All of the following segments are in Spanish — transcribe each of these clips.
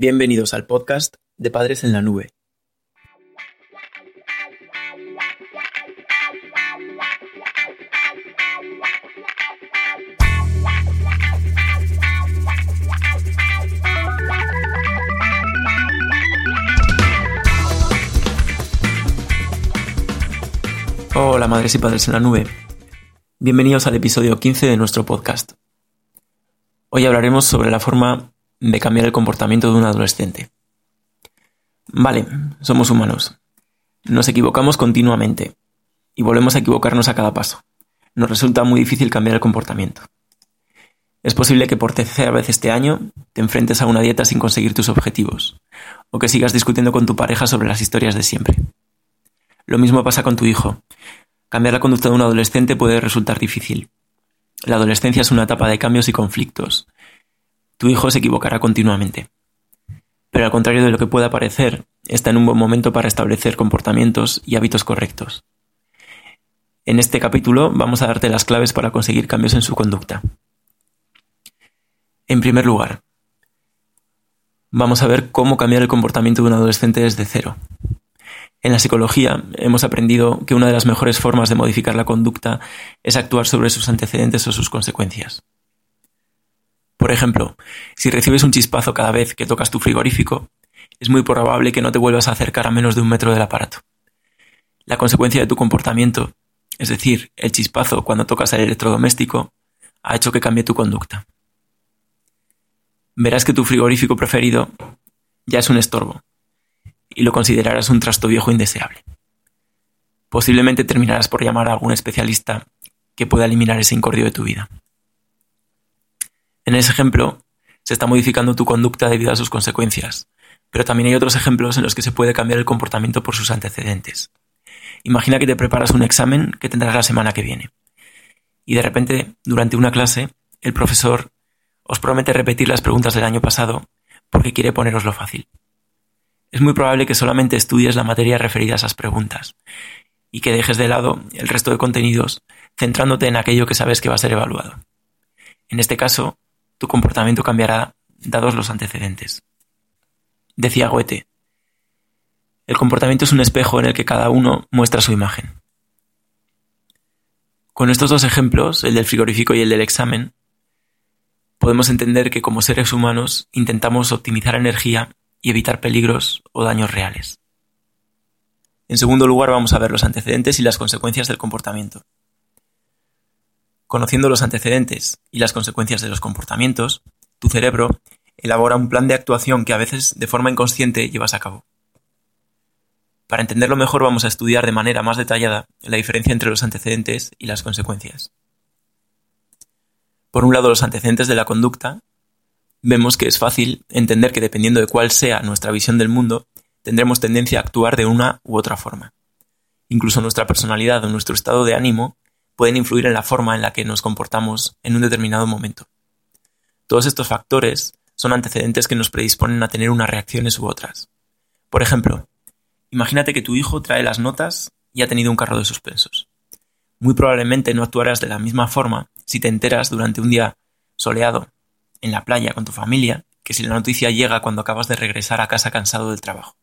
Bienvenidos al podcast de Padres en la Nube. Hola madres y padres en la nube. Bienvenidos al episodio 15 de nuestro podcast. Hoy hablaremos sobre la forma de cambiar el comportamiento de un adolescente. Vale, somos humanos. Nos equivocamos continuamente y volvemos a equivocarnos a cada paso. Nos resulta muy difícil cambiar el comportamiento. Es posible que por tercera vez este año te enfrentes a una dieta sin conseguir tus objetivos o que sigas discutiendo con tu pareja sobre las historias de siempre. Lo mismo pasa con tu hijo. Cambiar la conducta de un adolescente puede resultar difícil. La adolescencia es una etapa de cambios y conflictos. Tu hijo se equivocará continuamente. Pero al contrario de lo que pueda parecer, está en un buen momento para establecer comportamientos y hábitos correctos. En este capítulo vamos a darte las claves para conseguir cambios en su conducta. En primer lugar, vamos a ver cómo cambiar el comportamiento de un adolescente desde cero. En la psicología hemos aprendido que una de las mejores formas de modificar la conducta es actuar sobre sus antecedentes o sus consecuencias. Por ejemplo, si recibes un chispazo cada vez que tocas tu frigorífico, es muy probable que no te vuelvas a acercar a menos de 1 metro del aparato. La consecuencia de tu comportamiento, es decir, el chispazo cuando tocas el electrodoméstico, ha hecho que cambie tu conducta. Verás que tu frigorífico preferido ya es un estorbo y lo considerarás un trasto viejo indeseable. Posiblemente terminarás por llamar a algún especialista que pueda eliminar ese incordio de tu vida. En ese ejemplo, se está modificando tu conducta debido a sus consecuencias, pero también hay otros ejemplos en los que se puede cambiar el comportamiento por sus antecedentes. Imagina que te preparas un examen que tendrás la semana que viene, y de repente, durante una clase, el profesor os promete repetir las preguntas del año pasado porque quiere ponéroslo fácil. Es muy probable que solamente estudies la materia referida a esas preguntas y que dejes de lado el resto de contenidos, centrándote en aquello que sabes que va a ser evaluado. En este caso, tu comportamiento cambiará dados los antecedentes. Decía Goethe, el comportamiento es un espejo en el que cada uno muestra su imagen. Con estos dos ejemplos, el del frigorífico y el del examen, podemos entender que como seres humanos intentamos optimizar energía y evitar peligros o daños reales. En segundo lugar, vamos a ver los antecedentes y las consecuencias del comportamiento. Conociendo los antecedentes y las consecuencias de los comportamientos, tu cerebro elabora un plan de actuación que a veces, de forma inconsciente, llevas a cabo. Para entenderlo mejor, vamos a estudiar de manera más detallada la diferencia entre los antecedentes y las consecuencias. Por un lado, los antecedentes de la conducta. Vemos que es fácil entender que dependiendo de cuál sea nuestra visión del mundo, tendremos tendencia a actuar de una u otra forma. Incluso nuestra personalidad o nuestro estado de ánimo pueden influir en la forma en la que nos comportamos en un determinado momento. Todos estos factores son antecedentes que nos predisponen a tener unas reacciones u otras. Por ejemplo, imagínate que tu hijo trae las notas y ha tenido un carro de suspensos. Muy probablemente no actuarás de la misma forma si te enteras durante un día soleado en la playa con tu familia que si la noticia llega cuando acabas de regresar a casa cansado del trabajo.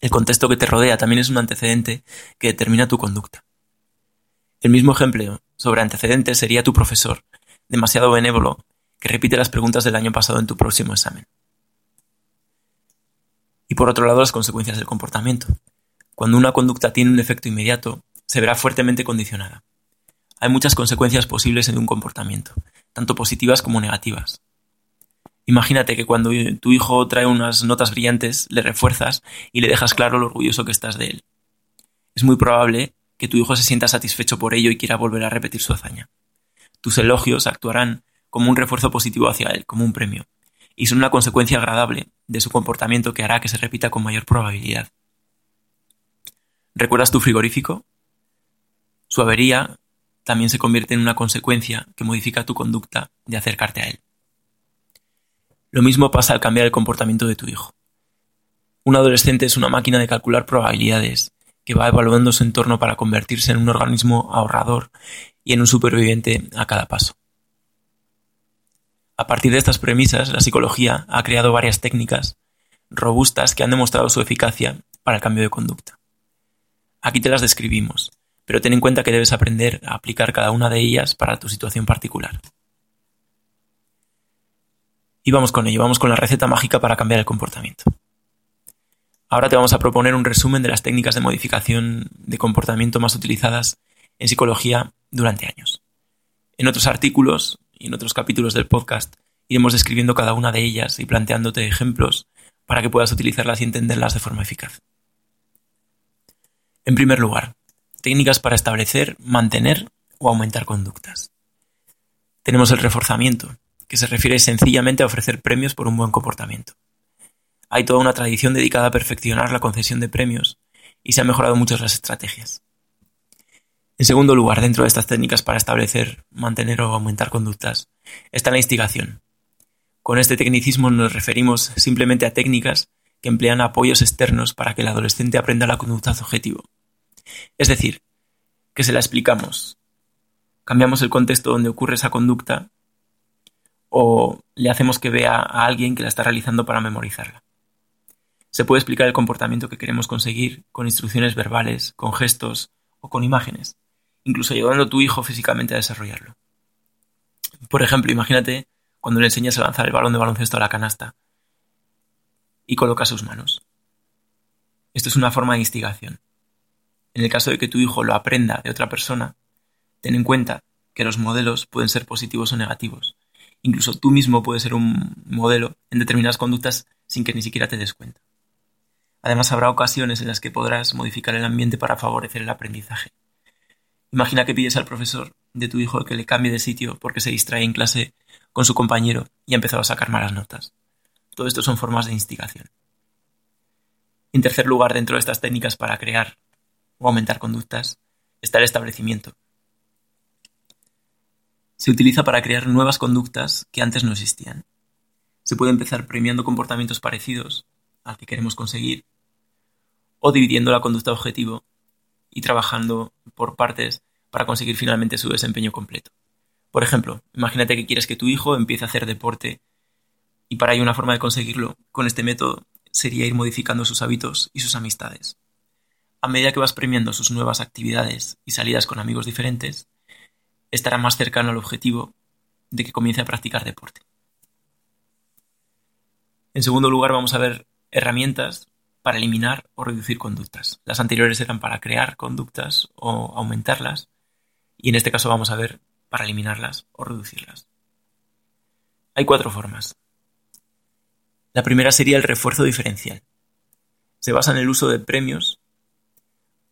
El contexto que te rodea también es un antecedente que determina tu conducta. El mismo ejemplo sobre antecedentes sería tu profesor, demasiado benévolo, que repite las preguntas del año pasado en tu próximo examen. Y por otro lado, las consecuencias del comportamiento. Cuando una conducta tiene un efecto inmediato, se verá fuertemente condicionada. Hay muchas consecuencias posibles en un comportamiento, tanto positivas como negativas. Imagínate que cuando tu hijo trae unas notas brillantes, le refuerzas y le dejas claro lo orgulloso que estás de él. Es muy probable que tu hijo se sienta satisfecho por ello y quiera volver a repetir su hazaña. Tus elogios actuarán como un refuerzo positivo hacia él, como un premio, y son una consecuencia agradable de su comportamiento que hará que se repita con mayor probabilidad. ¿Recuerdas tu frigorífico? Su avería también se convierte en una consecuencia que modifica tu conducta de acercarte a él. Lo mismo pasa al cambiar el comportamiento de tu hijo. Un adolescente es una máquina de calcular probabilidades, que va evaluando su entorno para convertirse en un organismo ahorrador y en un superviviente a cada paso. A partir de estas premisas, la psicología ha creado varias técnicas robustas que han demostrado su eficacia para el cambio de conducta. Aquí te las describimos, pero ten en cuenta que debes aprender a aplicar cada una de ellas para tu situación particular. Y vamos con ello, vamos con la receta mágica para cambiar el comportamiento. Ahora te vamos a proponer un resumen de las técnicas de modificación de comportamiento más utilizadas en psicología durante años. En otros artículos y en otros capítulos del podcast iremos describiendo cada una de ellas y planteándote ejemplos para que puedas utilizarlas y entenderlas de forma eficaz. En primer lugar, técnicas para establecer, mantener o aumentar conductas. Tenemos el reforzamiento, que se refiere sencillamente a ofrecer premios por un buen comportamiento. Hay toda una tradición dedicada a perfeccionar la concesión de premios y se han mejorado muchas las estrategias. En segundo lugar, dentro de estas técnicas para establecer, mantener o aumentar conductas, está la instigación. Con este tecnicismo nos referimos simplemente a técnicas que emplean apoyos externos para que el adolescente aprenda la conducta su objetivo. Es decir, que se la explicamos, cambiamos el contexto donde ocurre esa conducta o le hacemos que vea a alguien que la está realizando para memorizarla. Se puede explicar el comportamiento que queremos conseguir con instrucciones verbales, con gestos o con imágenes, incluso ayudando a tu hijo físicamente a desarrollarlo. Por ejemplo, imagínate cuando le enseñas a lanzar el balón de baloncesto a la canasta y coloca sus manos. Esto es una forma de instigación. En el caso de que tu hijo lo aprenda de otra persona, ten en cuenta que los modelos pueden ser positivos o negativos. Incluso tú mismo puedes ser un modelo en determinadas conductas sin que ni siquiera te des cuenta. Además, habrá ocasiones en las que podrás modificar el ambiente para favorecer el aprendizaje. Imagina que pides al profesor de tu hijo que le cambie de sitio porque se distrae en clase con su compañero y ha empezado a sacar malas notas. Todo esto son formas de instigación. En tercer lugar, dentro de estas técnicas para crear o aumentar conductas, está el establecimiento. Se utiliza para crear nuevas conductas que antes no existían. Se puede empezar premiando comportamientos parecidos al que queremos conseguir o dividiendo la conducta objetivo y trabajando por partes para conseguir finalmente su desempeño completo. Por ejemplo, imagínate que quieres que tu hijo empiece a hacer deporte y para ello una forma de conseguirlo con este método sería ir modificando sus hábitos y sus amistades. A medida que vas premiando sus nuevas actividades y salidas con amigos diferentes, estará más cercano al objetivo de que comience a practicar deporte. En segundo lugar, vamos a ver herramientas para eliminar o reducir conductas. Las anteriores eran para crear conductas o aumentarlas, y en este caso vamos a ver para eliminarlas o reducirlas. Hay cuatro formas. La primera sería el refuerzo diferencial. Se basa en el uso de premios,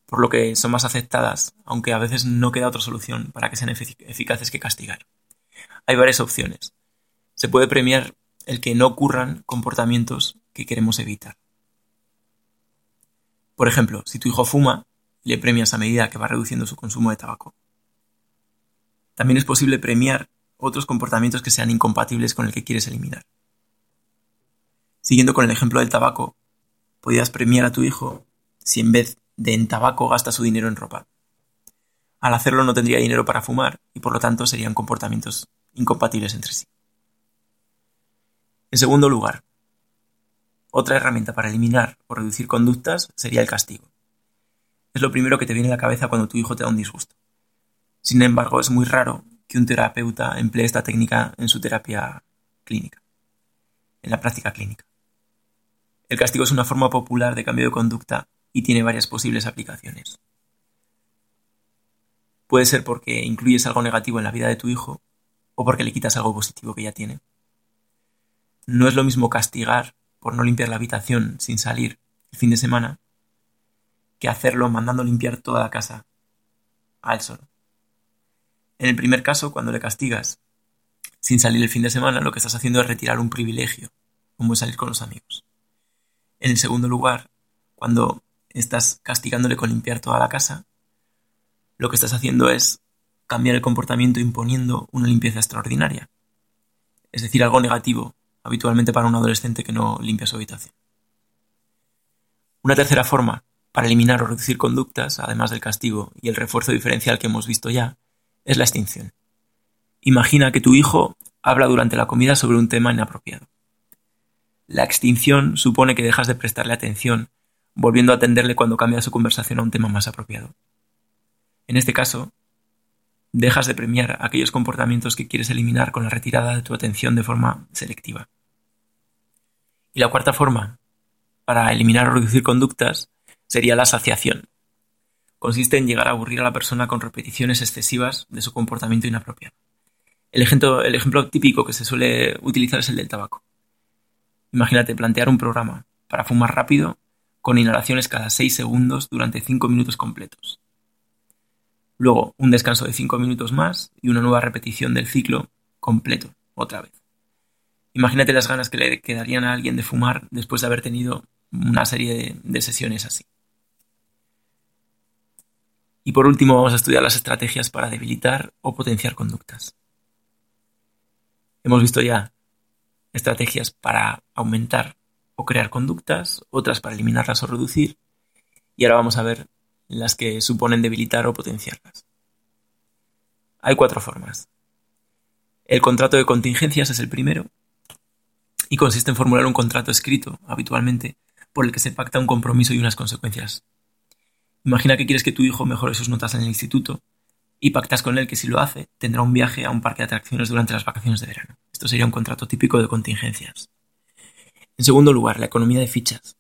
por lo que son más aceptadas, aunque a veces no queda otra solución para que sean eficaces que castigar. Hay varias opciones. Se puede premiar el que no ocurran comportamientos que queremos evitar. Por ejemplo, si tu hijo fuma, le premias a medida que va reduciendo su consumo de tabaco. También es posible premiar otros comportamientos que sean incompatibles con el que quieres eliminar. Siguiendo con el ejemplo del tabaco, podrías premiar a tu hijo si en vez de en tabaco gasta su dinero en ropa. Al hacerlo no tendría dinero para fumar y por lo tanto serían comportamientos incompatibles entre sí. En segundo lugar, otra herramienta para eliminar o reducir conductas sería el castigo. Es lo primero que te viene a la cabeza cuando tu hijo te da un disgusto. Sin embargo, es muy raro que un terapeuta emplee esta técnica en su terapia clínica, en la práctica clínica. El castigo es una forma popular de cambio de conducta y tiene varias posibles aplicaciones. Puede ser porque incluyes algo negativo en la vida de tu hijo o porque le quitas algo positivo que ya tiene. No es lo mismo castigar por no limpiar la habitación sin salir el fin de semana que hacerlo mandando limpiar toda la casa a él solo. En el primer caso, cuando le castigas sin salir el fin de semana, lo que estás haciendo es retirar un privilegio, como salir con los amigos. En el segundo lugar, cuando estás castigándole con limpiar toda la casa, lo que estás haciendo es cambiar el comportamiento imponiendo una limpieza extraordinaria. Es decir, algo negativo, habitualmente para un adolescente que no limpia su habitación. Una tercera forma para eliminar o reducir conductas, además del castigo y el refuerzo diferencial que hemos visto ya, es la extinción. Imagina que tu hijo habla durante la comida sobre un tema inapropiado. La extinción supone que dejas de prestarle atención, volviendo a atenderle cuando cambia su conversación a un tema más apropiado. En este caso, dejas de premiar aquellos comportamientos que quieres eliminar con la retirada de tu atención de forma selectiva. Y la cuarta forma para eliminar o reducir conductas sería la saciación. Consiste en llegar a aburrir a la persona con repeticiones excesivas de su comportamiento inapropiado. El ejemplo típico que se suele utilizar es el del tabaco. Imagínate plantear un programa para fumar rápido con inhalaciones cada 6 segundos durante 5 minutos completos. Luego, un descanso de 5 minutos más y una nueva repetición del ciclo completo, otra vez. Imagínate las ganas que le quedarían a alguien de fumar después de haber tenido una serie de sesiones así. Y por último, vamos a estudiar las estrategias para debilitar o potenciar conductas. Hemos visto ya estrategias para aumentar o crear conductas, otras para eliminarlas o reducir, y ahora vamos a ver las que suponen debilitar o potenciarlas. Hay 4 formas. El contrato de contingencias es el primero y consiste en formular un contrato escrito, habitualmente, por el que se pacta un compromiso y unas consecuencias. Imagina que quieres que tu hijo mejore sus notas en el instituto y pactas con él que si lo hace, tendrá un viaje a un parque de atracciones durante las vacaciones de verano. Esto sería un contrato típico de contingencias. En segundo lugar, la economía de fichas.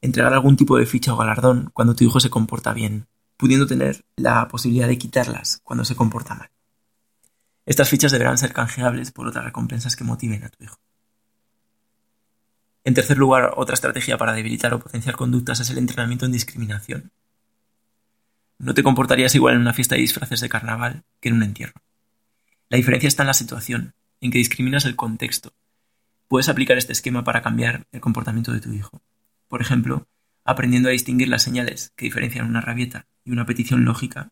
Entregar algún tipo de ficha o galardón cuando tu hijo se comporta bien, pudiendo tener la posibilidad de quitarlas cuando se comporta mal. Estas fichas deberán ser canjeables por otras recompensas que motiven a tu hijo. En tercer lugar, otra estrategia para debilitar o potenciar conductas es el entrenamiento en discriminación. No te comportarías igual en una fiesta de disfraces de carnaval que en un entierro. La diferencia está en la situación, en que discriminas el contexto. Puedes aplicar este esquema para cambiar el comportamiento de tu hijo. Por ejemplo, aprendiendo a distinguir las señales que diferencian una rabieta y una petición lógica,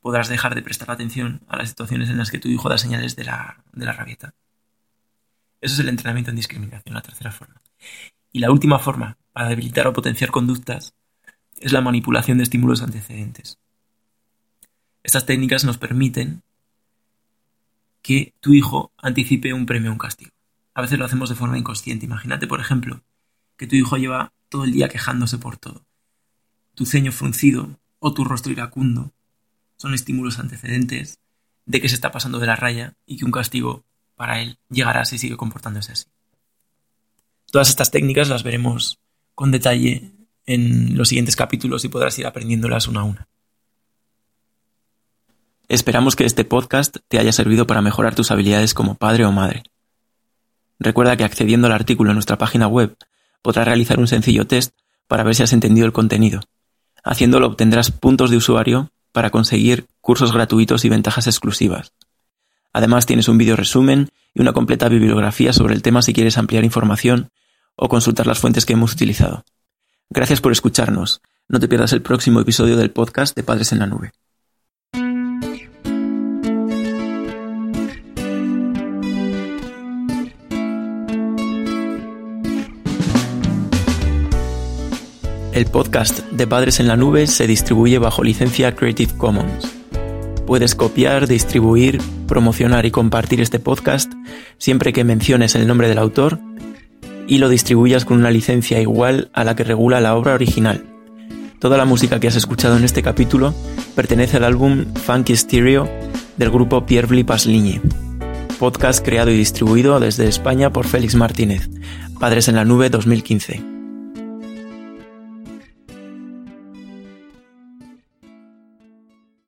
podrás dejar de prestar atención a las situaciones en las que tu hijo da señales de la rabieta. Eso es el entrenamiento en discriminación, la tercera forma. Y la última forma para debilitar o potenciar conductas es la manipulación de estímulos antecedentes. Estas técnicas nos permiten que tu hijo anticipe un premio o un castigo. A veces lo hacemos de forma inconsciente. Imagínate, por ejemplo, que tu hijo lleva todo el día quejándose por todo. Tu ceño fruncido o tu rostro iracundo son estímulos antecedentes de que se está pasando de la raya y que un castigo para él llegará si sigue comportándose así. Todas estas técnicas las veremos con detalle en los siguientes capítulos y podrás ir aprendiéndolas una a una. Esperamos que este podcast te haya servido para mejorar tus habilidades como padre o madre. Recuerda que accediendo al artículo en nuestra página web podrás realizar un sencillo test para ver si has entendido el contenido. Haciéndolo obtendrás puntos de usuario para conseguir cursos gratuitos y ventajas exclusivas. Además tienes un vídeo resumen y una completa bibliografía sobre el tema si quieres ampliar información o consultar las fuentes que hemos utilizado. Gracias por escucharnos. No te pierdas el próximo episodio del podcast de Padres en la Nube. El podcast de Padres en la Nube se distribuye bajo licencia Creative Commons. Puedes copiar, distribuir, promocionar y compartir este podcast siempre que menciones el nombre del autor y lo distribuyas con una licencia igual a la que regula la obra original. Toda la música que has escuchado en este capítulo pertenece al álbum Funky Stereo del grupo Pierre Vlipas Ligne. Podcast creado y distribuido desde España por Félix Martínez. Padres en la Nube 2015.